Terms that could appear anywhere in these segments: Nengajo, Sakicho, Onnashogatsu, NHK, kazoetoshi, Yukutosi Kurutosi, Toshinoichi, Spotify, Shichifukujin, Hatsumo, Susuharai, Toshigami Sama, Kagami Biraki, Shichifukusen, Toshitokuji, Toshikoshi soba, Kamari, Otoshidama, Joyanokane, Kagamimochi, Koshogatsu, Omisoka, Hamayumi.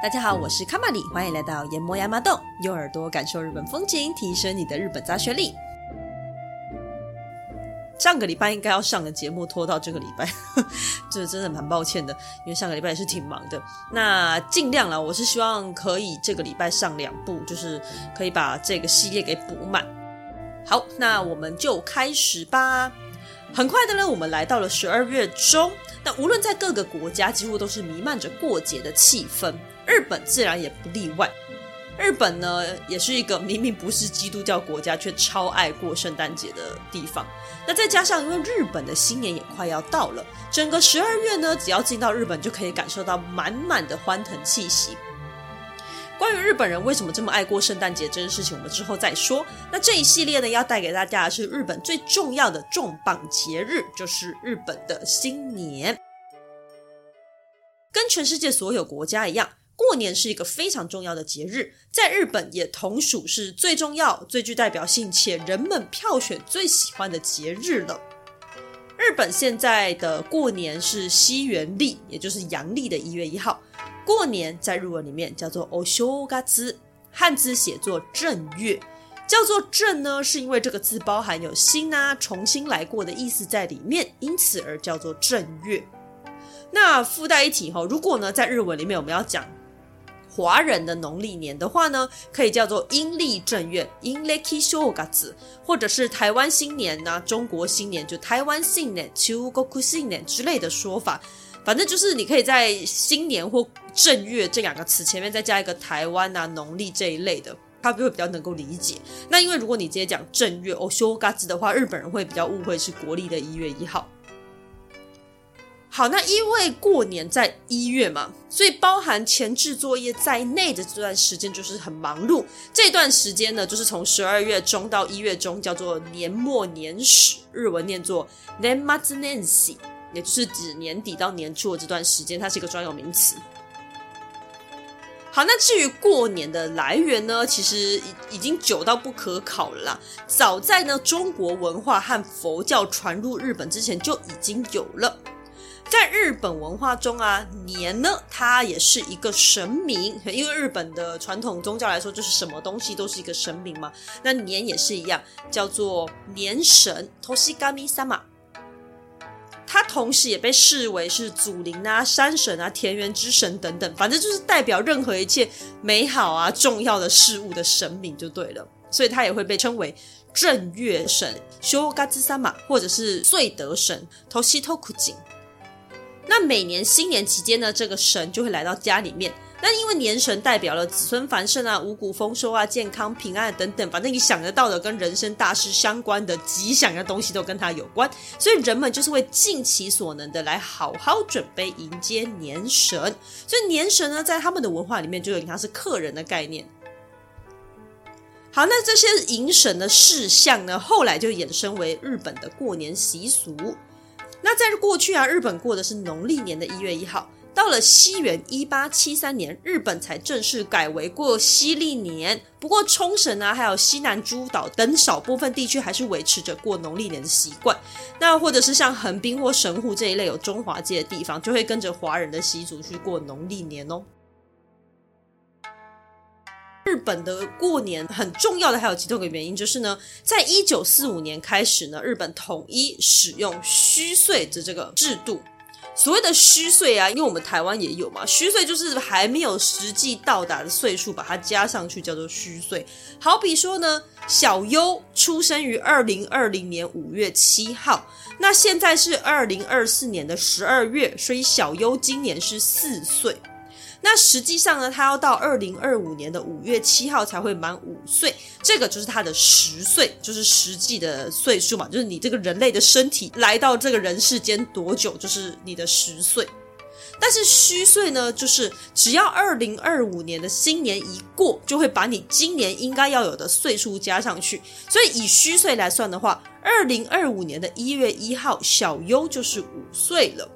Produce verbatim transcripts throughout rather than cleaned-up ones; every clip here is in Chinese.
大家好，我是 Kamari， 欢迎来到研磨牙麻洞，用耳朵感受日本风情，提升你的日本杂学力。上个礼拜应该要上的节目拖到这个礼拜，这真的蛮抱歉的，因为上个礼拜也是挺忙的。那尽量啦，我是希望可以这个礼拜上两部，就是可以把这个系列给补满。好，那我们就开始吧。很快的呢，我们来到了十二月中，那无论在各个国家几乎都是弥漫着过节的气氛，日本自然也不例外。日本呢，也是一个明明不是基督教国家却超爱过圣诞节的地方。那再加上因为日本的新年也快要到了，整个十二月呢，只要进到日本就可以感受到满满的欢腾气息。关于日本人为什么这么爱过圣诞节这件事情，我们之后再说。那这一系列呢，要带给大家的是日本最重要的重磅节日，就是日本的新年。跟全世界所有国家一样，过年是一个非常重要的节日，在日本也同属是最重要、最具代表性且人们票选最喜欢的节日了。日本现在的过年是西元历，也就是阳历的一月一号。过年在日文里面叫做お正月，汉字写作正月。叫做正呢，是因为这个字包含有新啊、重新来过的意思在里面，因此而叫做正月。那附带一提，如果呢在日文里面我们要讲华人的农历年的话呢，可以叫做阴历正月，阴历正月，或者是台湾新年啊、中国新年，就台湾新年、中国新年之类的说法。反正就是你可以在新年或正月这两个词前面再加一个台湾啊、农历这一类的，他会比较能够理解。那因为如果你直接讲正月哦修嘎子的话，日本人会比较误会是国历的一月一号。好，那因为过年在一月嘛，所以包含前置作业在内的这段时间就是很忙碌。这段时间呢，就是从十二月中到一月中，叫做年末年始，日文念作年末年始，也就是指年底到年初的这段时间，它是一个专有名词。好，那至于过年的来源呢，其实已经久到不可考了啦。早在呢中国文化和佛教传入日本之前就已经有了。在日本文化中啊，年呢它也是一个神明，因为日本的传统宗教来说，就是什么东西都是一个神明嘛。那年也是一样，叫做年神 Toshigami Sama。它同时也被视为是祖灵啊、山神啊、田园之神等等，反正就是代表任何一切美好啊、重要的事物的神明就对了。所以它也会被称为正月神修嘎之三马，或者是岁德神 Toshitokuji。 那每年新年期间呢，这个神就会来到家里面。那因为年神代表了子孙繁盛啊、五谷丰收啊、健康平安等等，反正你想得到的跟人生大事相关的吉祥的东西都跟它有关，所以人们就是会尽其所能的来好好准备迎接年神。所以年神呢，在他们的文化里面就有点像是客人的概念。好，那这些迎神的事项呢，后来就衍生为日本的过年习俗。那在过去啊，日本过的是农历年的一月一号，到了西元一八七三年，日本才正式改为过西历年。不过冲绳啊，还有西南诸岛等少部分地区还是维持着过农历年的习惯。那或者是像横滨或神户这一类有中华界的地方，就会跟着华人的习俗去过农历年哦。日本的过年很重要的还有其中一个原因，就是呢，在一九四五年开始呢，日本统一使用虚岁的这个制度。所谓的虚岁啊，因为我们台湾也有嘛，虚岁就是还没有实际到达的岁数，把它加上去叫做虚岁。好比说呢，小优出生于二零二零年五月七号，那现在是二零二四年的十二月，所以小优今年是四岁。那实际上呢，他要到二零二五年的五月七号才会满五岁，这个就是他的十岁，就是实际的岁数嘛，就是你这个人类的身体来到这个人世间多久，就是你的十岁。但是虚岁呢，就是只要二零二五年的新年一过，就会把你今年应该要有的岁数加上去，所以以虚岁来算的话，二零二五年的一月一号小优就是五岁了。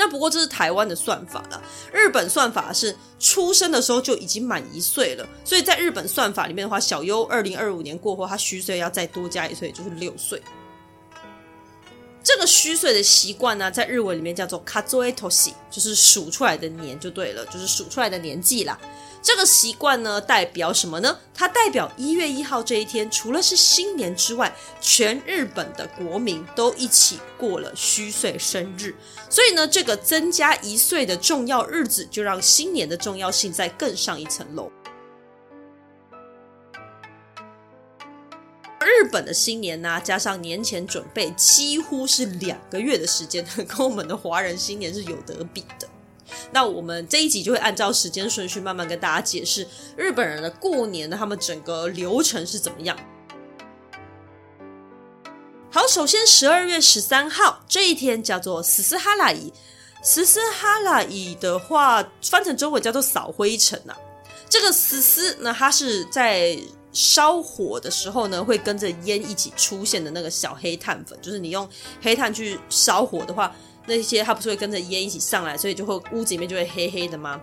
那不过这是台湾的算法啦，日本算法是出生的时候就已经满一岁了，所以在日本算法里面的话，小优二零二五年过后，他虚岁要再多加一岁，就是六岁。这个虚岁的习惯呢，在日文里面叫做 kazoetoshi， 就是数出来的年就对了，就是数出来的年纪啦。这个习惯呢，代表什么呢？它代表一月一号这一天，除了是新年之外，全日本的国民都一起过了虚岁生日。所以呢，这个增加一岁的重要日子，就让新年的重要性再更上一层楼。日本的新年呢、啊，加上年前准备，几乎是两个月的时间，跟我们的华人新年是有得比的。那我们这一集就会按照时间顺序慢慢跟大家解释日本人的过年的他们整个流程是怎么样。好，首先十二月十三号这一天叫做斯斯哈拉伊，斯斯哈拉伊的话翻成中文叫做扫灰尘啊。这个斯斯呢，它是在烧火的时候呢，会跟着烟一起出现的那个小黑炭粉，就是你用黑炭去烧火的话，那些它不是会跟着烟一起上来，所以就会屋子里面就会黑黑的吗？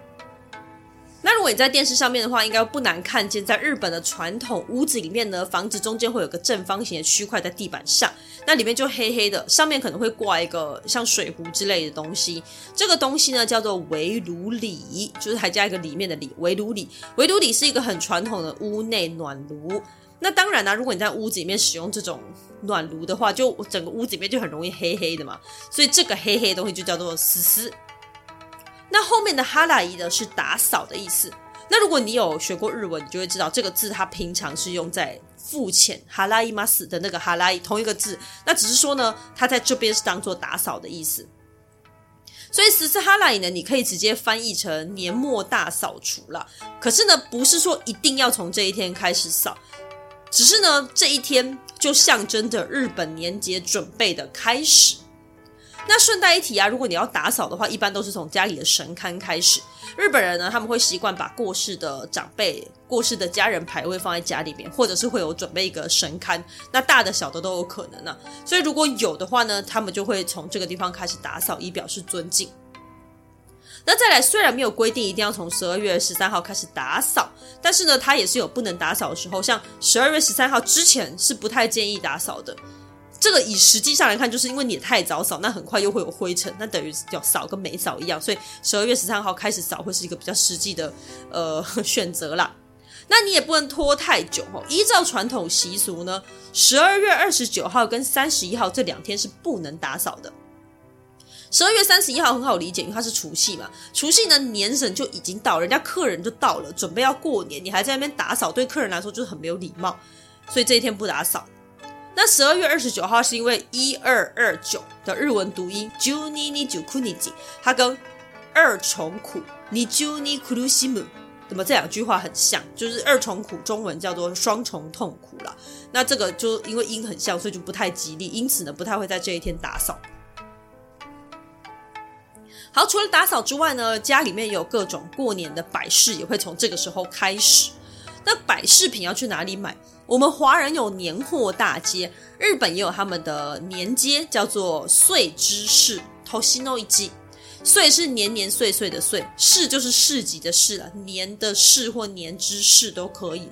那如果你在电视上面的话，应该不难看见，在日本的传统屋子里面呢，房子中间会有个正方形的区块在地板上，那里面就黑黑的，上面可能会挂一个像水壶之类的东西。这个东西呢叫做围炉里，就是还加一个里面的里，围炉里。围炉里是一个很传统的屋内暖炉。那当然啦、啊，如果你在屋子里面使用这种暖炉的话，就整个屋子里面就很容易黑黑的嘛，所以这个黑黑的东西就叫做斯斯。那后面的哈拉伊呢是打扫的意思。那如果你有学过日文，你就会知道这个字它平常是用在付钱哈拉伊马斯的那个哈拉伊，同一个字，那只是说呢它在这边是当做打扫的意思。所以斯斯哈拉伊呢，你可以直接翻译成年末大扫除啦。可是呢不是说一定要从这一天开始扫，只是呢这一天就象征着日本年节准备的开始。那顺带一提啊，如果你要打扫的话，一般都是从家里的神龛开始。日本人呢，他们会习惯把过世的长辈、过世的家人牌位放在家里面，或者是会有准备一个神龛，那大的小的都有可能啊。所以如果有的话呢，他们就会从这个地方开始打扫，以表示尊敬。那再来，虽然没有规定一定要从十二月十三号开始打扫，但是呢它也是有不能打扫的时候，像十二月十三号之前是不太建议打扫的。这个以实际上来看，就是因为你也太早扫，那很快又会有灰尘，那等于要扫跟没扫一样，所以十二月十三号开始扫会是一个比较实际的呃选择啦。那你也不能拖太久哦，依照传统习俗呢，十二月二十九号跟三十一号这两天是不能打扫的。十二月三十一号很好理解，因为它是除夕嘛，除夕呢年神就已经到了，人家客人就到了，准备要过年，你还在那边打扫，对客人来说就是很没有礼貌，所以这一天不打扫。那十二月二十九号是因为一二二九的日文读音 十二にじゅうくにち， 它跟二重苦 にじゅうに 苦しむ， 那么这两句话很像，就是二重苦中文叫做双重痛苦啦。那这个就因为音很像，所以就不太吉利，因此呢不太会在这一天打扫。好，除了打扫之外呢，家里面有各种过年的摆饰也会从这个时候开始。那摆饰品要去哪里买？我们华人有年货大街，日本也有他们的年街，叫做岁之市 Toshinoichi。 岁是年年岁岁的岁，市就是市集的市啦，年的市或年之市都可以。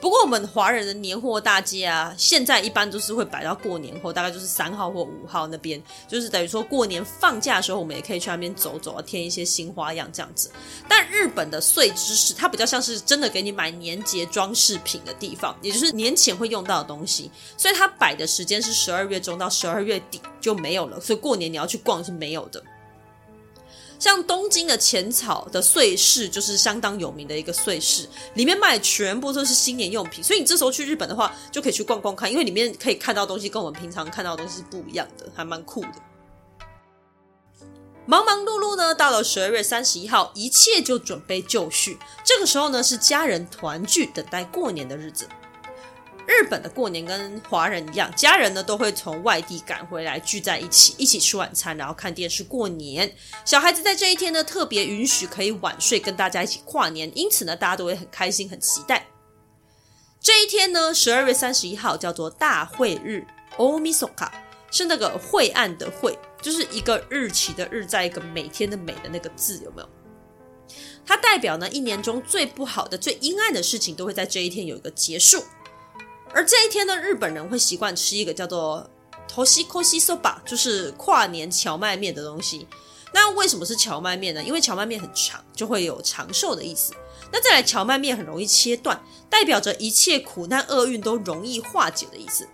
不过我们华人的年货大街啊，现在一般都是会摆到过年后，大概就是三号或五号那边，就是等于说过年放假的时候我们也可以去那边走走，添一些新花样这样子。但日本的岁之市它比较像是真的给你买年节装饰品的地方，也就是年前会用到的东西，所以它摆的时间是十二月中到十二月底就没有了，所以过年你要去逛是没有的。像东京的浅草的岁市就是相当有名的一个岁市，里面卖全部都是新年用品，所以你这时候去日本的话就可以去逛逛看，因为里面可以看到东西跟我们平常看到的东西是不一样的，还蛮酷的。忙忙碌碌呢，到了十二月三十一号一切就准备就绪，这个时候呢是家人团聚等待过年的日子。日本的过年跟华人一样，家人呢都会从外地赶回来聚在一起，一起吃晚餐，然后看电视过年。小孩子在这一天呢特别允许可以晚睡跟大家一起跨年，因此呢大家都会很开心很期待。这一天呢十二月三十一号叫做大晦日 Omisoka， 是那个晦暗的晦，就是一个日期的日在一个每天的每的那个字，有没有？它代表呢一年中最不好的最阴暗的事情都会在这一天有一个结束。而这一天呢，日本人会习惯吃一个叫做 Toshikoshi soba 就是跨年荞麦面的东西。那为什么是荞麦面呢？因为荞麦面很长，就会有长寿的意思。那再来，荞麦面很容易切断，代表着一切苦难厄运都容易化解的意思。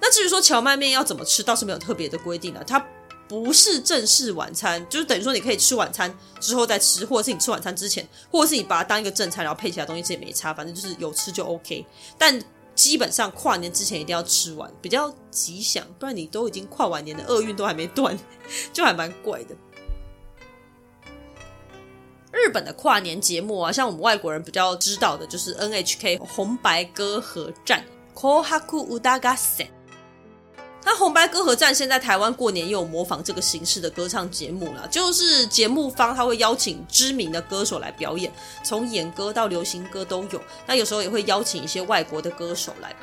那至于说荞麦面要怎么吃，倒是没有特别的规定了、啊、它不是正式晚餐，就是等于说你可以吃晚餐之后再吃，或者是你吃晚餐之前，或者是你把它当一个正餐然后配其他东西，这也没差，反正就是有吃就 OK。 但基本上跨年之前一定要吃完，比较吉祥，不然你都已经跨完年的厄运都还没断，就还蛮怪的。日本的跨年节目啊，像我们外国人比较知道的就是 N H K 红白歌合战紅白歌合戦。那红白歌合战现在台湾过年也有模仿这个形式的歌唱节目啦，就是节目方他会邀请知名的歌手来表演，从演歌到流行歌都有，那有时候也会邀请一些外国的歌手来，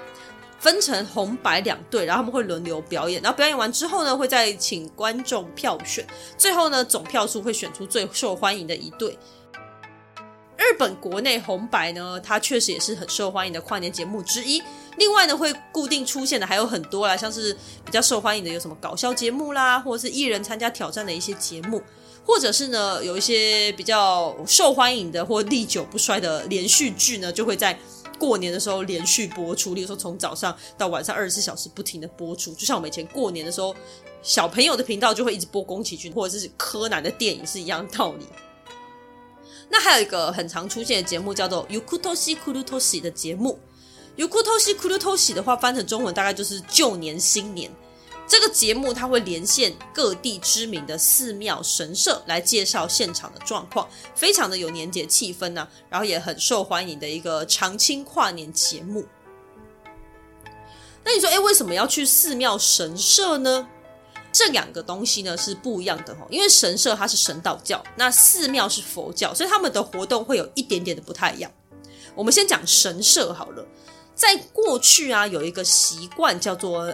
分成红白两队，然后他们会轮流表演，然后表演完之后呢，会再请观众票选，最后呢总票数会选出最受欢迎的一队。日本国内红白呢，它确实也是很受欢迎的跨年节目之一。另外呢，会固定出现的还有很多啦，像是比较受欢迎的有什么搞笑节目啦，或者是艺人参加挑战的一些节目，或者是呢有一些比较受欢迎的或历久不衰的连续剧呢，就会在过年的时候连续播出，例如说从早上到晚上二十四小时不停的播出，就像我们以前过年的时候小朋友的频道就会一直播宫崎骏或者是柯南的电影是一样的道理。那还有一个很常出现的节目叫做 Yukutosi Kurutosi 的节目。 Yukutosi Kurutosi 的话翻成中文大概就是旧年新年。这个节目它会连线各地知名的寺庙神社来介绍现场的状况，非常的有年节气氛啊，然后也很受欢迎的一个常青跨年节目。那你说诶，为什么要去寺庙神社呢？这两个东西呢是不一样的、哦、因为神社它是神道教，那寺庙是佛教，所以他们的活动会有一点点的不太一样。我们先讲神社好了。在过去啊有一个习惯叫做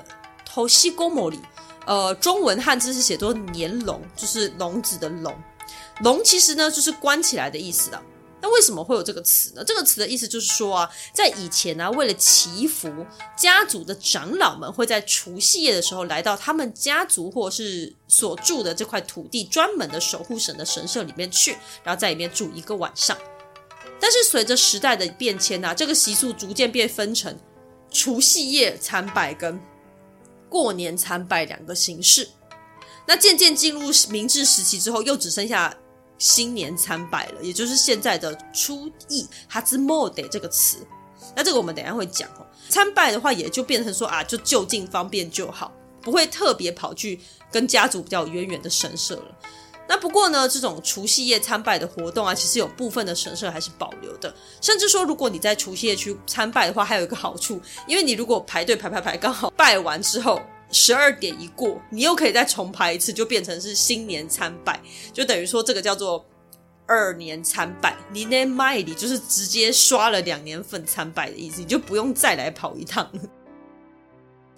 Toshikomori， 呃，中文汉字是写作年笼，就是笼子的笼。笼其实呢就是关起来的意思啦。那为什么会有这个词呢？这个词的意思就是说啊，在以前啊，为了祈福，家族的长老们会在除夕夜的时候来到他们家族或是所住的这块土地专门的守护神的神社里面去，然后在里面住一个晚上。但是随着时代的变迁啊，这个习俗逐渐变分成除夕夜参拜跟过年参拜两个形式。那渐渐进入明治时期之后，又只剩下新年参拜了，也就是现在的初诣哈兹莫德这个词。那这个我们等一下会讲哦。参拜的话也就变成说啊，就就近方便就好，不会特别跑去跟家族比较远远的神社了。那不过呢，这种除夕夜参拜的活动啊，其实有部分的神社还是保留的，甚至说如果你在除夕夜去参拜的话，还有一个好处，因为你如果排队排排排，刚好拜完之后十二点一过，你又可以再重排一次，就变成是新年参拜，就等于说这个叫做二年参拜，你那卖里就是直接刷了两年份参拜的意思，你就不用再来跑一趟了。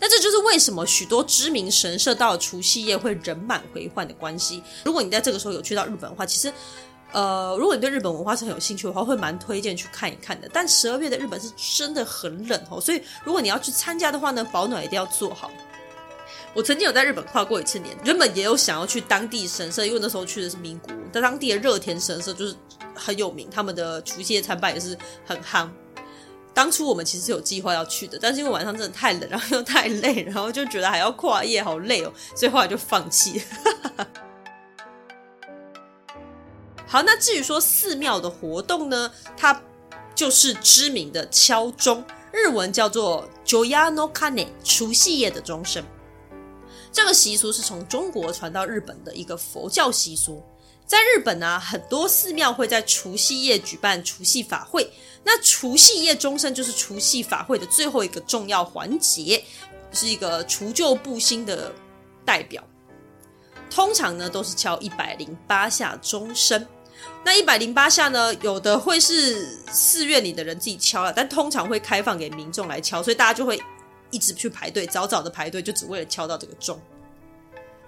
那这就是为什么许多知名神社到了除夕夜会人满为患的关系。如果你在这个时候有去到日本的话，其实呃，如果你对日本文化是很有兴趣的话，会蛮推荐去看一看的。但十二月的日本是真的很冷哦，所以如果你要去参加的话呢，保暖一定要做好。我曾经有在日本跨过一次年，原本也有想要去当地神社，因为那时候去的是名古屋，但当地的热田神社就是很有名，他们的除夕夜参拜也是很夯。当初我们其实是有计划要去的，但是因为晚上真的太冷，然后又太累，然后就觉得还要跨夜好累哦，所以后来就放弃了。好，那至于说寺庙的活动呢，它就是知名的敲钟，日文叫做 Joyanokane， 除夕夜的钟声。这个习俗是从中国传到日本的一个佛教习俗。在日本啊，很多寺庙会在除夕夜举办除夕法会，那除夕夜钟声就是除夕法会的最后一个重要环节，是一个除旧布新的代表。通常呢都是敲一百零八下钟声，那一百零八下呢，有的会是寺院里的人自己敲了，但通常会开放给民众来敲，所以大家就会一直去排队，早早的排队，就只为了敲到这个钟。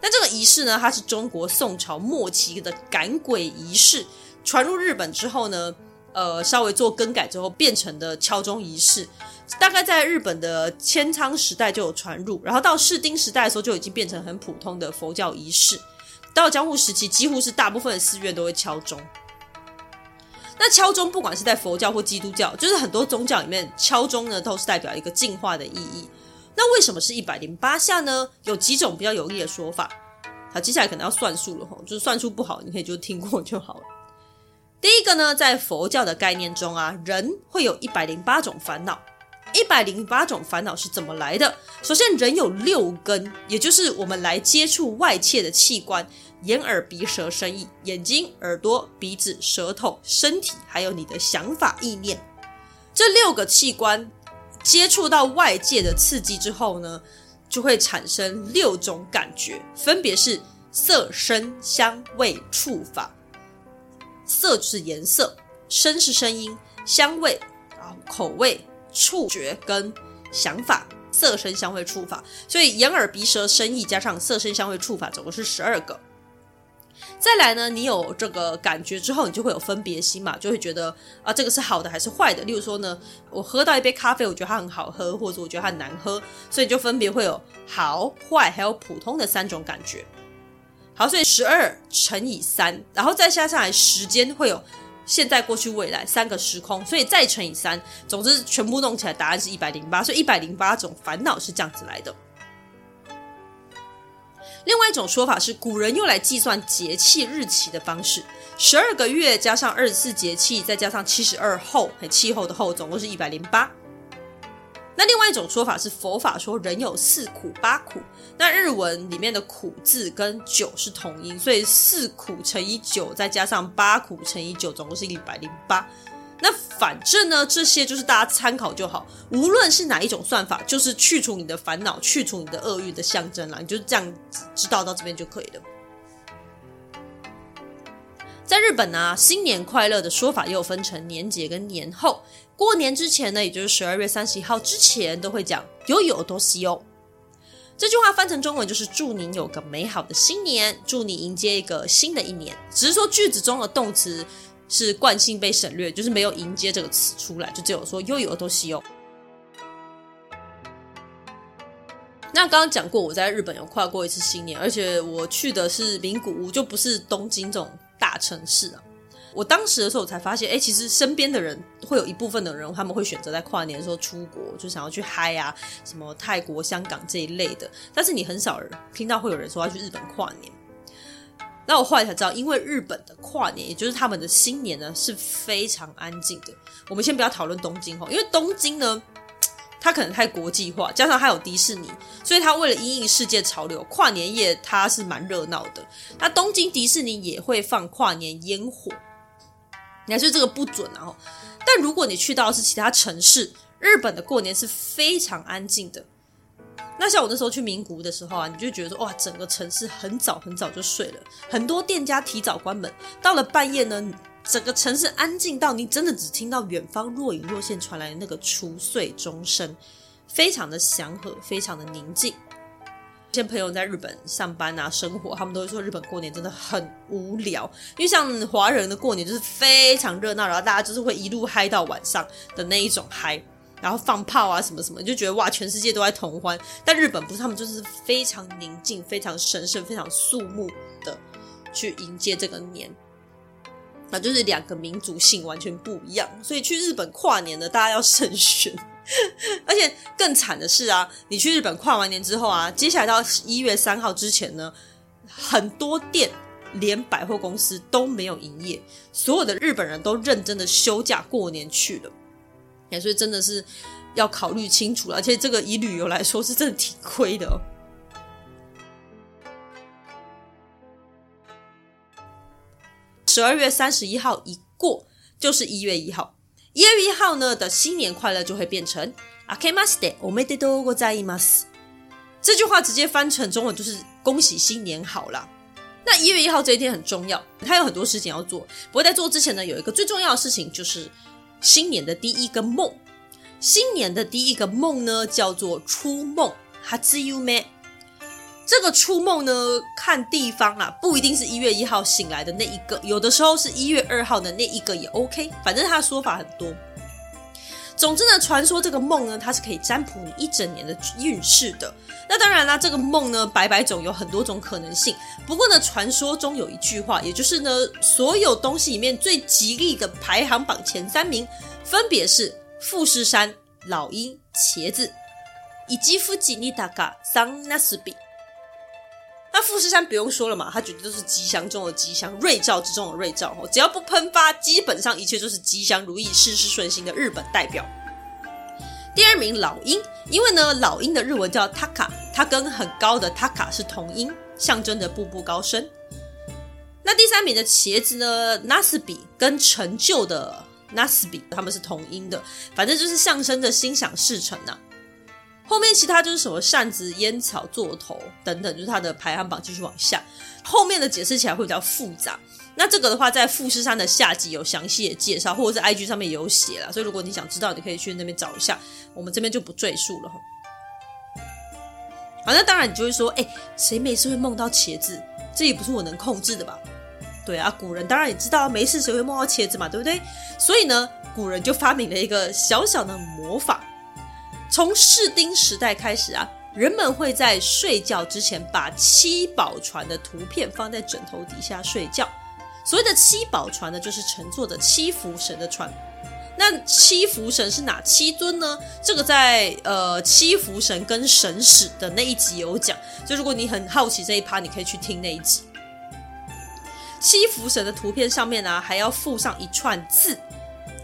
那这个仪式呢，它是中国宋朝末期的赶鬼仪式，传入日本之后呢，呃稍微做更改之后变成的敲钟仪式，大概在日本的镰仓时代就有传入，然后到室町时代的时候就已经变成很普通的佛教仪式，到江户时期几乎是大部分的寺院都会敲钟。那敲钟不管是在佛教或基督教，就是很多宗教里面敲钟呢都是代表一个净化的意义。那为什么是一百零八下呢？有几种比较有力的说法，好，接下来可能要算数了，就是算数不好你可以就听过就好了。第一个呢，在佛教的概念中啊，人会有一百零八种烦恼。一百零八种烦恼是怎么来的？首先，人有六根，也就是我们来接触外界的器官，眼耳鼻舌身意，眼睛、耳朵、鼻子、舌头、身体，还有你的想法意念。这六个器官接触到外界的刺激之后呢，就会产生六种感觉，分别是色、声、香、味、触、法。色就是颜色，声是声音，香味、口味、触觉跟想法，色声香味触法，所以眼耳鼻舌身意加上色声香味触法总共是十二个。再来呢，你有这个感觉之后你就会有分别心嘛，就会觉得啊，这个是好的还是坏的。例如说呢，我喝到一杯咖啡，我觉得它很好喝，或者我觉得它很难喝，所以就分别会有好、坏还有普通的三种感觉。好，所以十二乘以三，然后再加上来时间会有现在、过去、未来三个时空，所以再乘以三，总之全部弄起来答案是一百零八，所以一百零八种烦恼是这样子来的。另外一种说法是古人用来计算节气日期的方式，十二个月加上二十四节气再加上七十二候，气候的候，总共是一百零八。那另外一种说法是佛法说人有四苦八苦，那日文里面的苦字跟九是同音，所以四苦乘以九再加上八苦乘以九，总共是一百零八。那反正呢，这些就是大家参考就好，无论是哪一种算法，就是去除你的烦恼，去除你的厄运的象征啦，你就这样知道到这边就可以了。在日本啊，新年快乐的说法又分成年节跟年后。过年之前呢，也就是十二月三十一号之前都会讲Yukutosi Kurutosi，这句话翻成中文就是祝您有个美好的新年，祝你迎接一个新的一年。只是说句子中的动词是惯性被省略，就是没有迎接这个词出来，就只有说Yukutosi Kurutosi。那刚刚讲过，我在日本有跨过一次新年，而且我去的是名古屋，就不是东京这种大城市啊。我当时的时候我才发现，诶，其实身边的人会有一部分的人，他们会选择在跨年的时候出国，就想要去嗨啊，什么泰国、香港这一类的，但是你很少听到会有人说要去日本跨年。那我后来才知道，因为日本的跨年，也就是他们的新年呢，是非常安静的。我们先不要讨论东京吼，因为东京呢它可能太国际化，加上它有迪士尼，所以它为了因应世界潮流，跨年夜它是蛮热闹的。那东京迪士尼也会放跨年烟火，你还说这个不准啊？但如果你去到的是其他城市，日本的过年是非常安静的。那像我那时候去名古屋的时候啊，你就觉得说哇，整个城市很早很早就睡了，很多店家提早关门，到了半夜呢，整个城市安静到你真的只听到远方若隐若现传来的那个除岁钟声，非常的祥和，非常的宁静。有些朋友在日本上班啊生活，他们都会说日本过年真的很无聊，因为像华人的过年就是非常热闹，然后大家就是会一路嗨到晚上的那一种嗨，然后放炮啊什么什么，你就觉得哇，全世界都在同欢。但日本不是，他们就是非常宁静，非常神圣，非常肃穆的去迎接这个年。那就是两个民族性完全不一样，所以去日本跨年呢，大家要慎选。而且更惨的是啊，你去日本跨完年之后啊，接下来到一月三号之前呢，很多店连百货公司都没有营业，所有的日本人都认真的休假过年去了。所以真的是要考虑清楚了，而且这个以旅游来说是真的挺亏的哦。十二月三十一号一过就是一月一号，一月一号呢的新年快乐就会变成明けましておめでとうございます，这句话直接翻成中文就是恭喜新年好啦。那一月一号这一天很重要，它有很多事情要做，不过在做之前呢，有一个最重要的事情就是新年的第一个梦。新年的第一个梦呢叫做初梦，初夢。这个初梦呢，看地方啦，不一定是一月一号醒来的那一个，有的时候是一月二号的那一个也 OK， 反正他的说法很多。总之呢，传说这个梦呢，它是可以占卜你一整年的运势的。那当然啦，这个梦呢，百百种，有很多种可能性。不过呢，传说中有一句话，也就是呢，所有东西里面最吉利的排行榜前三名，分别是富士山、老鹰、茄子。以及富吉尼达嘎桑纳斯比。那富士山不用说了嘛，它绝对都是吉祥中的吉祥，瑞兆之中的瑞兆，只要不喷发，基本上一切就是吉祥如意、事事顺心的日本代表。第二名老鹰，因为呢老鹰的日文叫 taka， 它跟很高的 taka 是同音，象征着步步高升。那第三名的茄子呢，纳斯比跟成就的纳斯比，它们是同音的，反正就是象征着心想事成啊。后面其他就是什么扇子、烟草、座头等等，就是它的排行榜继续往下。后面的解释起来会比较复杂。那这个的话，在富士山的下集有详细的介绍，或者是 I G 上面有写啦。所以如果你想知道，你可以去那边找一下。我们这边就不赘述了吼。啊，那当然你就会说，哎、欸，谁没事会梦到茄子？这也不是我能控制的吧？对啊，古人当然也知道没事谁会梦到茄子嘛，对不对？所以呢，古人就发明了一个小小的魔法。从室町时代开始啊，人们会在睡觉之前把七宝船的图片放在枕头底下睡觉。所谓的七宝船呢，就是乘坐着七福神的船。那七福神是哪七尊呢？这个在呃七福神跟神使的那一集有讲，所以如果你很好奇这一趴，你可以去听那一集。七福神的图片上面啊，还要附上一串字，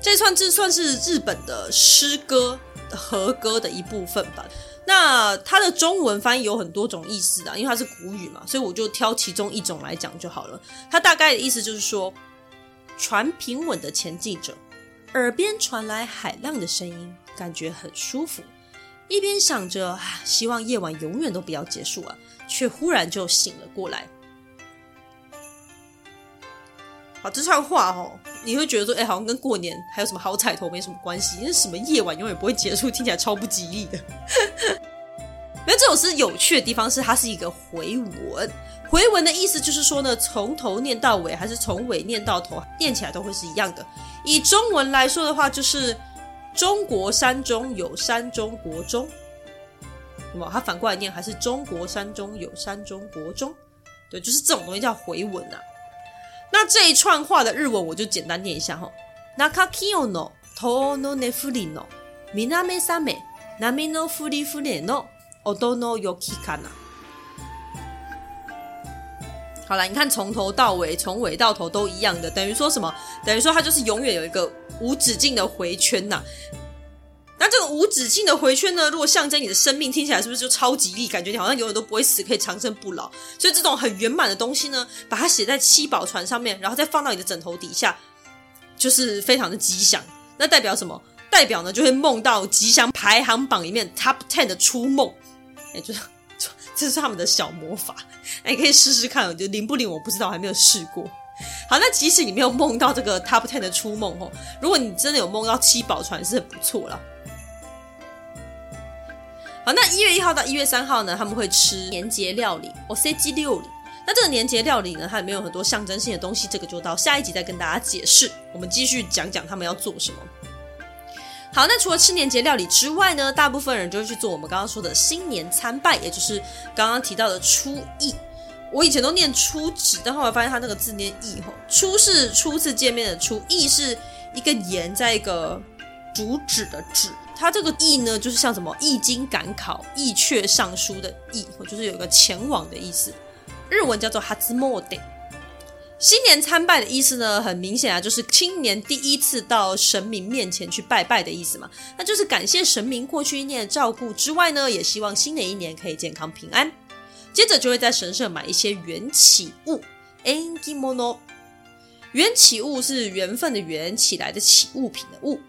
这串字算是日本的诗歌和歌的一部分吧。那它的中文翻译有很多种意思的，因为它是古语嘛，所以我就挑其中一种来讲就好了。它大概的意思就是说，船平稳的前进着，耳边传来海浪的声音，感觉很舒服，一边想着希望夜晚永远都不要结束啊，却忽然就醒了过来。好，这串话哦，你会觉得说，哎、欸，好像跟过年还有什么好彩头没什么关系，因为什么夜晚永远不会结束，听起来超不吉利的。那这首诗有趣的地方是，它是一个回文，回文的意思就是说呢，从头念到尾，还是从尾念到头，念起来都会是一样的。以中文来说的话，就是中国山中有山中国中，那么它反过来念还是中国山中有山中国中，对，就是这种东西叫回文啊。那这一串话的日文我就简单念一下吼。Nakakiyo no tō no nefuri no miname same nami no furifure no odo no yokikana。好啦，你看从头到尾，从尾到头都一样的，等于说什么？等于说它就是永远有一个无止境的回圈呐、啊。那这个无止境的回圈呢，如果象征你的生命，听起来是不是就超吉利？感觉你好像永远都不会死，可以长生不老。所以这种很圆满的东西呢，把它写在七宝船上面，然后再放到你的枕头底下，就是非常的吉祥。那代表什么？代表呢就会梦到吉祥排行榜里面 top 十 的初梦。哎，就是这是他们的小魔法，哎，可以试试看，就灵不灵我不知道，还没有试过。好，那即使你没有梦到这个 top 十 的初梦哦，如果你真的有梦到七宝船，是很不错啦。好，那一月一号到一月三号呢，他们会吃年节料理おせち料理。那这个年节料理呢，它里面有很多象征性的东西，这个就到下一集再跟大家解释。我们继续讲讲他们要做什么。好，那除了吃年节料理之外呢，大部分人就会去做我们刚刚说的新年参拜，也就是刚刚提到的初詣。我以前都念初詣，但后来发现它那个字念詣吼，初是初次见面的初，詣是一个言在一个竹纸的纸。它这个詣呢，就是像什么詣经赶考、詣却上书的詣，就是有一个前往的意思。日文叫做初詣。新年参拜的意思呢，很明显啊，就是新年第一次到神明面前去拜拜的意思嘛。那就是感谢神明过去一年的照顾之外呢，也希望新的一年可以健康平安。接着就会在神社买一些缘起物，縁起物。缘起物是缘分的缘起来的起物品的物。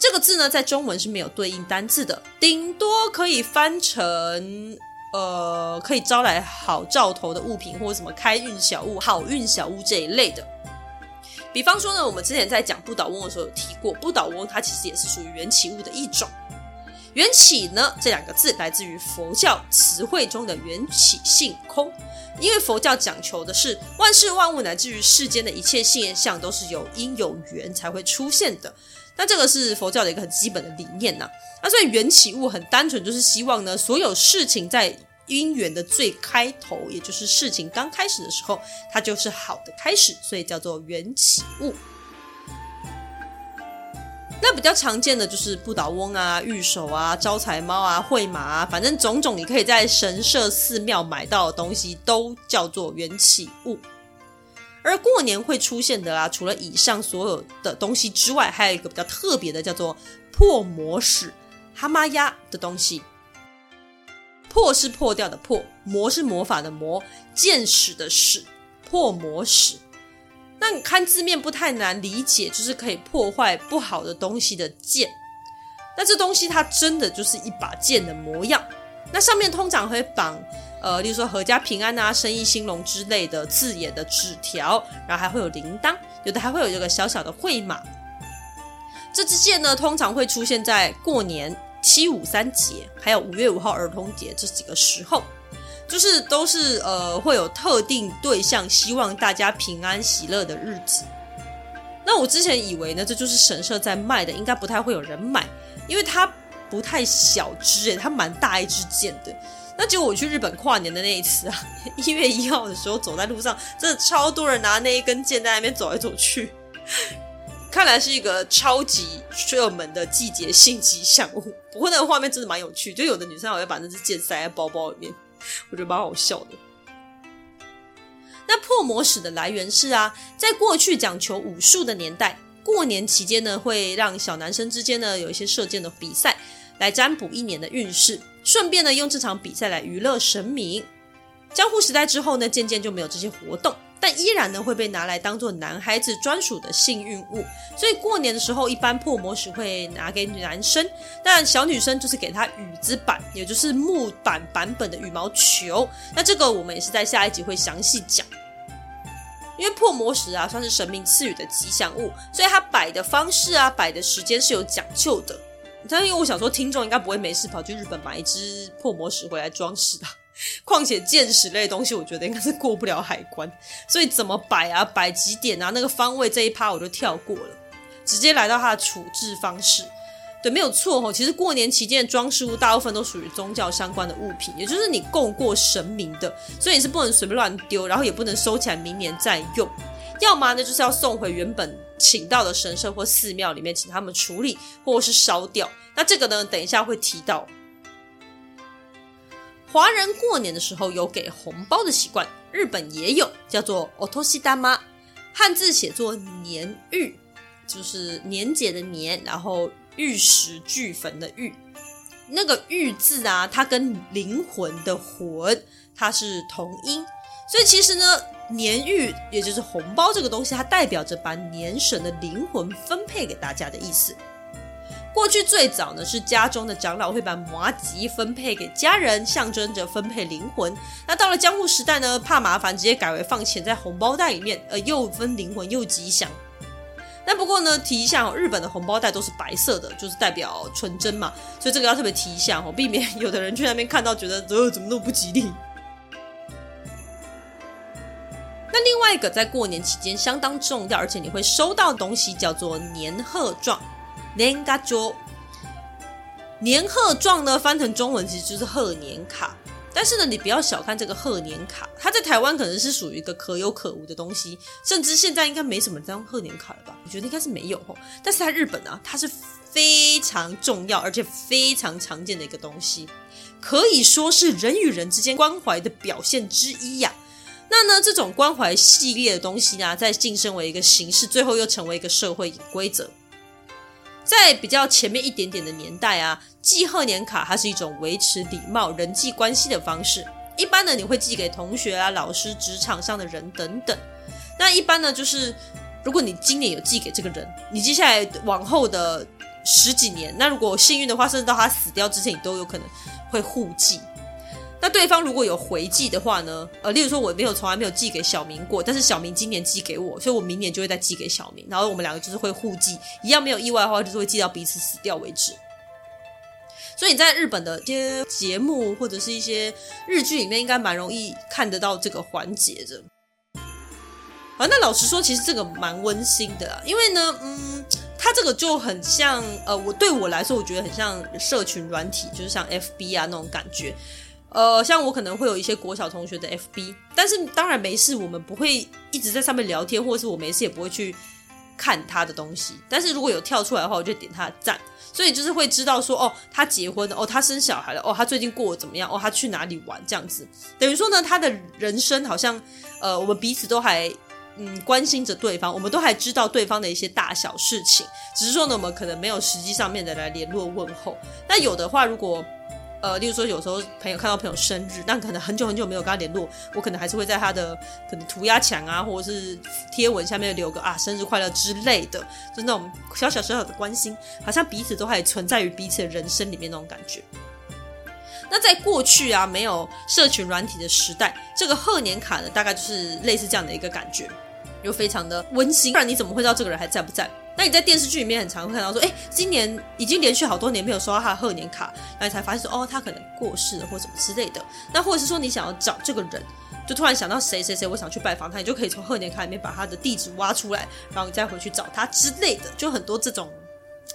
这个字呢，在中文是没有对应单字的，顶多可以翻成呃，可以招来好兆头的物品，或者什么开运小物、好运小物这一类的。比方说呢，我们之前在讲不倒翁的时候有提过，不倒翁它其实也是属于缘起物的一种。缘起呢这两个字来自于佛教词汇中的缘起性空，因为佛教讲求的是万事万物乃至于世间的一切现象都是有因有缘才会出现的，那这个是佛教的一个很基本的理念啊。那所以缘起物很单纯，就是希望呢所有事情在因缘的最开头，也就是事情刚开始的时候，它就是好的开始，所以叫做缘起物。那比较常见的就是不倒翁啊、御守啊、招财猫啊、惠马啊，反正种种你可以在神社寺庙买到的东西都叫做缘起物。而过年会出现的啊，除了以上所有的东西之外，还有一个比较特别的叫做破魔使哈玛鸭的东西。破是破掉的破，魔是魔法的魔，见使的使，破魔使。那你看字面不太难理解，就是可以破坏不好的东西的剑。那这东西它真的就是一把剑的模样，那上面通常会绑呃，例如说阖家平安啊、生意兴隆之类的字眼的纸条，然后还会有铃铛，有的还会有一个小小的会马。这支箭呢通常会出现在过年、七五三节还有五月五号儿童节这几个时候，就是都是呃会有特定对象希望大家平安喜乐的日子。那我之前以为呢这就是神社在卖的，应该不太会有人买，因为它不太小只耶，它蛮大一支箭的。那结果我去日本跨年的那一次啊，一月一号的时候走在路上，真的超多人拿那一根箭在那边走来走去，看来是一个超级热门的季节性吉祥物。不过那个画面真的蛮有趣，就有的女生还会把那支箭塞在包包里面，我觉得蛮好笑的。那破魔使的来源是啊，在过去讲求武术的年代，过年期间呢会让小男生之间呢有一些射箭的比赛，来占卜一年的运势，顺便呢用这场比赛来娱乐神明。江户时代之后呢渐渐就没有这些活动，但依然呢会被拿来当作男孩子专属的幸运物，所以过年的时候一般破魔使会拿给男生，但小女生就是给她羽子板，也就是木板版本的羽毛球。那这个我们也是在下一集会详细讲。因为破魔使啊算是神明赐予的吉祥物，所以它摆的方式啊、摆的时间是有讲究的。但因为我想说听众应该不会没事跑去日本买一只破魔使回来装饰吧，况且箭矢类的东西我觉得应该是过不了海关，所以怎么摆啊、摆几点啊、那个方位这一趴我就跳过了，直接来到它的处置方式。对，没有错哦，其实过年期间的装饰物大部分都属于宗教相关的物品，也就是你供过神明的，所以你是不能随便乱丢，然后也不能收起来明年再用，要么呢就是要送回原本请到的神社或寺庙里面，请他们处理或是烧掉。那这个呢等一下会提到。华人过年的时候有给红包的习惯，日本也有，叫做お年玉，汉字写作年玉，就是年节的年，然后玉石俱焚的玉。那个玉字啊，它跟灵魂的魂它是同音，所以其实呢年玉也就是红包这个东西，它代表着把年神的灵魂分配给大家的意思。过去最早呢是家中的长老会把麻吉分配给家人，象征着分配灵魂。那到了江户时代呢，怕麻烦直接改为放钱在红包袋里面，呃，又分灵魂又吉祥。那不过呢提一下、哦、日本的红包袋都是白色的，就是代表纯真嘛，所以这个要特别提一下、哦、避免有的人去那边看到觉得、呃、怎么那么不吉利。那另外一个在过年期间相当重要而且你会收到的东西叫做年贺状，年賀状。年贺状呢翻成中文其实就是贺年卡，但是呢你不要小看这个贺年卡，它在台湾可能是属于一个可有可无的东西，甚至现在应该没什么在用贺年卡了吧，我觉得应该是没有、哦、但是在日本啊它是非常重要而且非常常见的一个东西，可以说是人与人之间关怀的表现之一啊。那呢这种关怀系列的东西呢在晋升为一个形式，最后又成为一个社会规则。在比较前面一点点的年代啊，寄贺年卡它是一种维持礼貌人际关系的方式，一般呢你会寄给同学啊、老师、职场上的人等等。那一般呢就是如果你今年有寄给这个人，你接下来往后的十几年，那如果幸运的话甚至到他死掉之前你都有可能会互寄。那对方如果有回寄的话呢，呃，例如说我没有从来没有寄给小明过，但是小明今年寄给我，所以我明年就会再寄给小明，然后我们两个就是会互寄，一样没有意外的话就是会寄到彼此死掉为止。所以你在日本的一些节目或者是一些日剧里面应该蛮容易看得到这个环节的。好，那老实说其实这个蛮温馨的啦，因为呢嗯它这个就很像呃我对我来说我觉得很像社群软体，就是像 F B 啊那种感觉。呃，像我可能会有一些国小同学的 F B， 但是当然没事我们不会一直在上面聊天，或者是我没事也不会去看他的东西，但是如果有跳出来的话我就点他的赞，所以就是会知道说哦他结婚了，哦他生小孩了，哦他最近过得怎么样，哦他去哪里玩，这样子等于说呢他的人生好像呃我们彼此都还嗯关心着对方，我们都还知道对方的一些大小事情，只是说呢我们可能没有实际上面的来联络问候。那有的话如果呃，例如说有时候朋友看到朋友生日，那可能很久很久没有跟他联络，我可能还是会在他的可能涂鸦墙啊或者是贴文下面留个啊生日快乐之类的，就是那种小小小小的关心，好像彼此都还存在于彼此的人生里面那种感觉。那在过去啊没有社群软体的时代，这个贺年卡呢大概就是类似这样的一个感觉，又非常的温馨，不然你怎么会知道这个人还在不在。那你在电视剧里面很常会看到说诶今年已经连续好多年没有收到他的贺年卡，然后你才发现说哦他可能过世了或什么之类的。那或者是说你想要找这个人，就突然想到谁谁谁我想去拜访他，你就可以从贺年卡里面把他的地址挖出来，然后你再回去找他之类的。就很多这种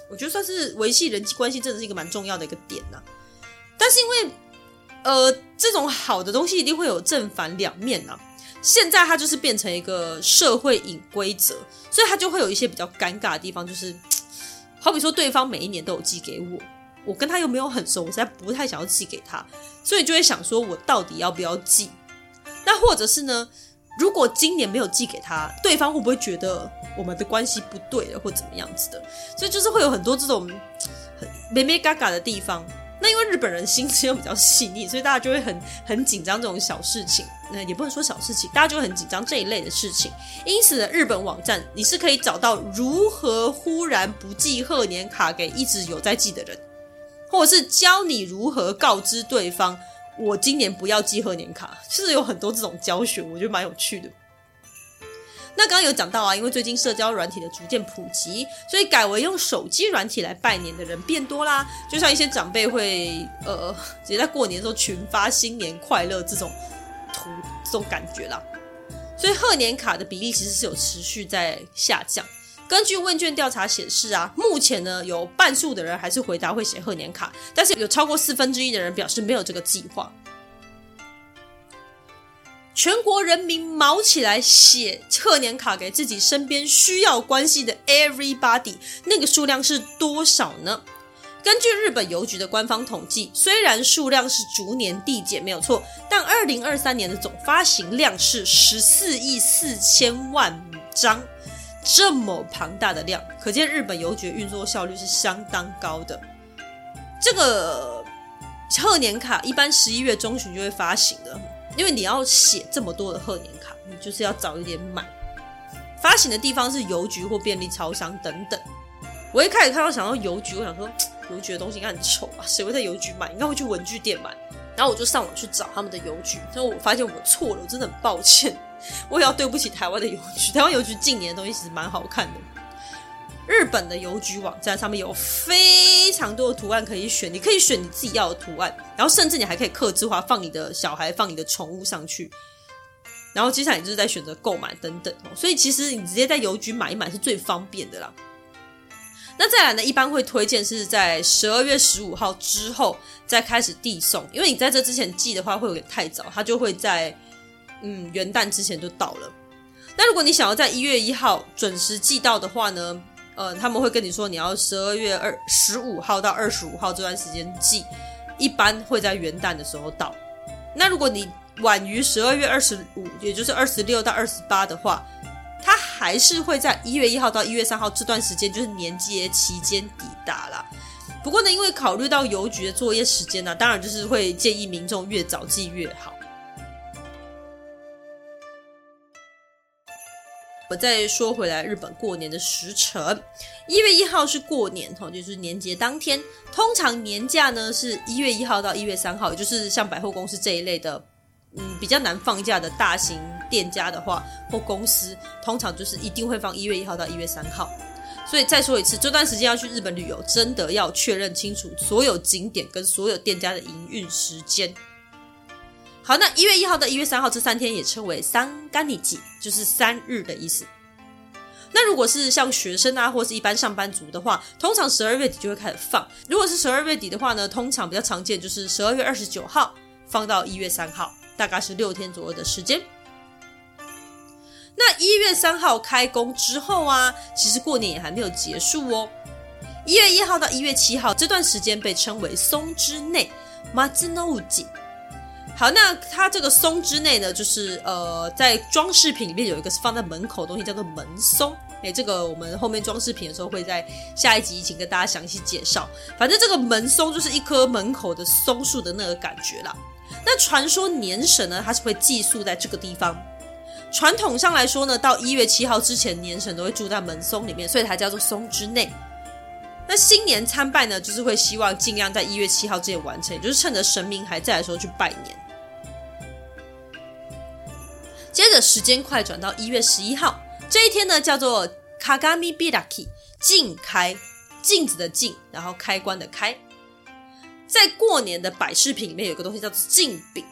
我觉得算是维系人际关系真的是一个蛮重要的一个点啊。但是因为呃这种好的东西一定会有正反两面啊，现在它就是变成一个社会隐规则，所以它就会有一些比较尴尬的地方，就是好比说对方每一年都有寄给我，我跟他又没有很熟，我实在不太想要寄给他，所以就会想说我到底要不要寄。那或者是呢如果今年没有寄给他，对方会不会觉得我们的关系不对了或怎么样子的，所以就是会有很多这种妹妹嘎嘎的地方。那因为日本人心思又比较细腻，所以大家就会很很紧张这种小事情，那也不能说小事情，大家就会很紧张这一类的事情。因此呢日本网站你是可以找到如何忽然不寄贺年卡给一直有在寄的人，或者是教你如何告知对方我今年不要寄贺年卡，就是有很多这种教学，我觉得蛮有趣的。那刚刚有讲到啊，因为最近社交软体的逐渐普及，所以改为用手机软体来拜年的人变多啦。就像一些长辈会呃，直接在过年的时候群发新年快乐这种图这种感觉啦。所以贺年卡的比例其实是有持续在下降。根据问卷调查显示啊，目前呢有半数的人还是回答会写贺年卡，但是有超过四分之一的人表示没有这个计划。全国人民卯起来写贺年卡给自己身边需要关系的 everybody， 那个数量是多少呢？根据日本邮局的官方统计，虽然数量是逐年递减没有错，但二零二三年的总发行量是十四亿四千万张，这么庞大的量，可见日本邮局运作效率是相当高的。这个贺年卡一般十一月中旬就会发行的，因为你要写这么多的贺年卡，你就是要早一点买。发行的地方是邮局或便利超商等等。我一开始看到想到邮局，我想说邮局的东西应该很丑啊，谁会在邮局买？应该会去文具店买。然后我就上网去找他们的邮局，但我发现我错了，我真的很抱歉，我也要对不起台湾的邮局。台湾邮局近年的东西其实蛮好看的。日本的邮局网站上面有非常多的图案可以选，你可以选你自己要的图案，然后甚至你还可以客制化，放你的小孩放你的宠物上去，然后接下来你就是在选择购买等等。所以其实你直接在邮局买一买是最方便的啦。那再来呢，一般会推荐是在十二月十五号之后再开始递送，因为你在这之前寄的话会有点太早，它就会在嗯元旦之前就到了。那如果你想要在一月一号准时寄到的话呢，呃，他们会跟你说你要十二月十五号到二十五号这段时间寄，一般会在元旦的时候到。那如果你晚于十二月二十五，也就是二十六到二十八的话，它还是会在一月一号到一月三号这段时间，就是年节期间抵达啦。不过呢，因为考虑到邮局的作业时间呢、啊，当然就是会建议民众越早寄越好。我再说回来日本过年的时辰，一月一号是过年，就是年节当天。通常年假呢是一月一号到一月三号，也就是像百货公司这一类的嗯，比较难放假的大型店家的话或公司，通常就是一定会放一月一号到一月三号。所以再说一次，这段时间要去日本旅游，真的要确认清楚所有景点跟所有店家的营运时间。好，那一月一号到一月三号这三天也称为三干里节，就是三日的意思。那如果是像学生啊，或是一般上班族的话，通常十二月底就会开始放。如果是十二月底的话呢，通常比较常见就是十二月二十九号放到一月三号，大概是六天左右的时间。那一月三号开工之后啊，其实过年也还没有结束哦。一月一号到一月七号这段时间被称为松之内 松之内。 好，那它这个松之内呢，就是呃，在装饰品里面有一个是放在门口的东西叫做门松，欸，这个我们后面装饰品的时候会在下一集请跟大家详细介绍。反正这个门松就是一棵门口的松树的那个感觉啦。那传说年神呢，它是会寄宿在这个地方。传统上来说呢，到一月七号之前年神都会住在门松里面，所以它叫做松之内。那新年参拜呢，就是会希望尽量在一月七号之前完成，也就是趁着神明还在的时候去拜年。接着时间快转到一月十一号，这一天呢叫做 Kagami Biraki， 镜开，镜子的镜，然后开关的开。在过年的摆饰品里面有个东西叫做镜饼，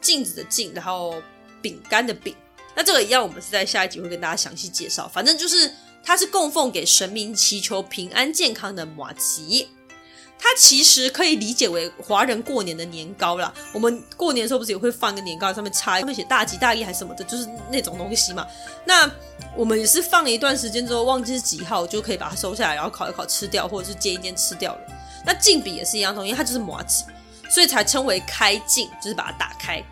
镜子的镜，然后饼干的饼。那这个一样我们是在下一集会跟大家详细介绍。反正就是它是供奉给神明祈求平安健康的麻糬，它其实可以理解为华人过年的年糕啦。我们过年的时候不是也会放一个年糕，上面插上面写大吉大利还是什么的，就是那种东西嘛。那我们也是放了一段时间之后忘记是几号就可以把它收下来，然后烤一烤吃掉，或者是煎一煎吃掉了。那镜饼也是一样的东西，因为它就是麻糬，所以才称为开镜，就是把它打开。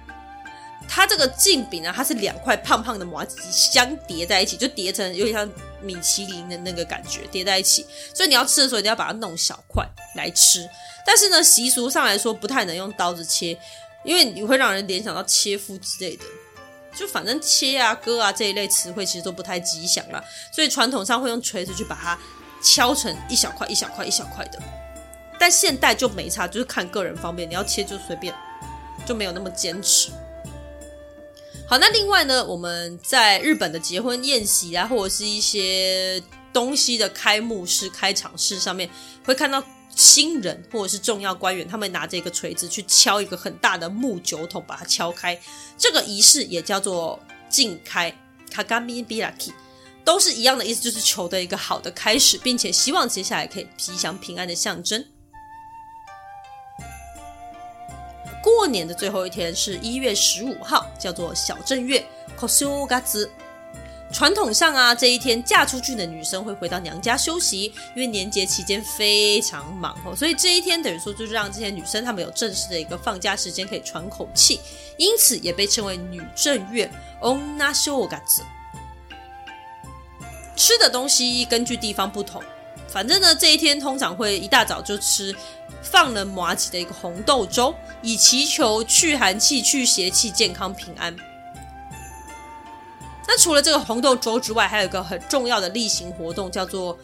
它这个镜饼呢，它是两块胖胖的麻糬相叠在一起，就叠成有点像米其林的那个感觉，叠在一起。所以你要吃的时候一定要把它弄小块来吃。但是呢，习俗上来说不太能用刀子切，因为你会让人联想到切腹之类的，就反正切啊割啊这一类词汇其实都不太吉祥啦。所以传统上会用锤子去把它敲成一小块一小块一小块的，但现代就没差，就是看个人方便，你要切就随便，就没有那么坚持。好，那另外呢，我们在日本的结婚宴席啊，或者是一些东西的开幕式、开场式上面，会看到新人或者是重要官员，他们拿着一个锤子去敲一个很大的木酒桶，把它敲开。这个仪式也叫做镜开 （Kagami Biraki）， 都是一样的意思，就是求得一个好的开始，并且希望接下来可以吉祥平安的象征。过年的最后一天是一月十五号，叫做小正月 Koshogatsu。 传统上啊，这一天嫁出去的女生会回到娘家休息，因为年节期间非常忙，所以这一天等于说就是让这些女生她们有正式的一个放假时间可以喘口气，因此也被称为女正月 Onnashogatsu。 吃的东西根据地方不同，反正呢，这一天通常会一大早就吃放了麻糬的一个红豆粥，以祈求去寒气、去邪气、健康平安。那除了这个红豆粥之外，还有一个很重要的例行活动叫做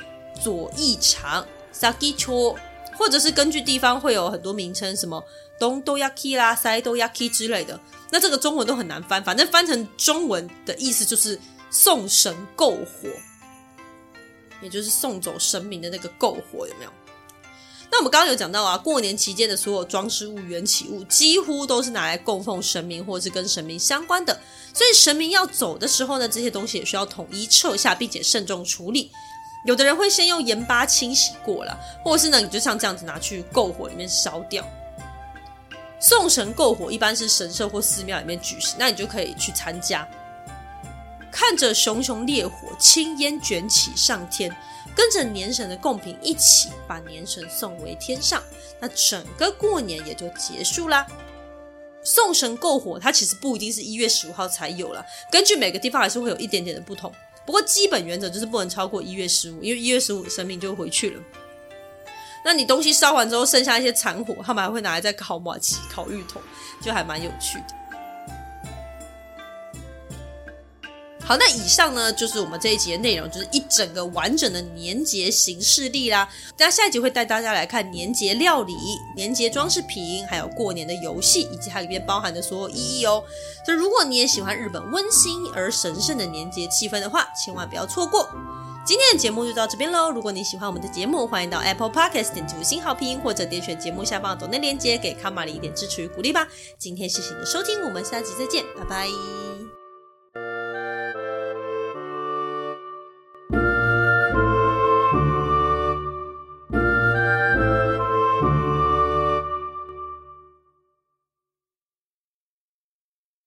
左翼场 （sakicho）， 或者是根据地方会有很多名称，什么东豆 yaki 啦、西豆 yaki 之类的。那这个中文都很难翻，反正翻成中文的意思就是送神篝火。也就是送走神明的那个篝火，有没有？那我们刚刚有讲到啊，过年期间的所有装饰物、缘起物几乎都是拿来供奉神明或是跟神明相关的，所以神明要走的时候呢，这些东西也需要统一撤下，并且慎重处理。有的人会先用盐巴清洗过啦，或是呢，你就像这样子拿去篝火里面烧掉。送神篝火一般是神社或寺庙里面举行，那你就可以去参加。看着熊熊烈火，青烟卷起上天，跟着年神的贡品一起把年神送回天上，那整个过年也就结束啦。送神篝火它其实不一定是一月十五号才有啦，根据每个地方还是会有一点点的不同，不过基本原则就是不能超过一月十五，因为一月十五神明就回去了。那你东西烧完之后剩下一些残火，他们还会拿来再烤麻糬、烤芋头，就还蛮有趣的。好，那以上呢就是我们这一集的内容，就是一整个完整的年节行事历啦。那下一集会带大家来看年节料理、年节装饰品，还有过年的游戏，以及它里面包含的所有意义哦。所以如果你也喜欢日本温馨而神圣的年节气氛的话，千万不要错过。今天的节目就到这边咯，如果你喜欢我们的节目，欢迎到 Apple Podcast 点击五星好评，或者点选节目下方的抖内链接，给Kamari一点支持与鼓励吧。今天谢谢你的收听，我们下集再见，拜拜。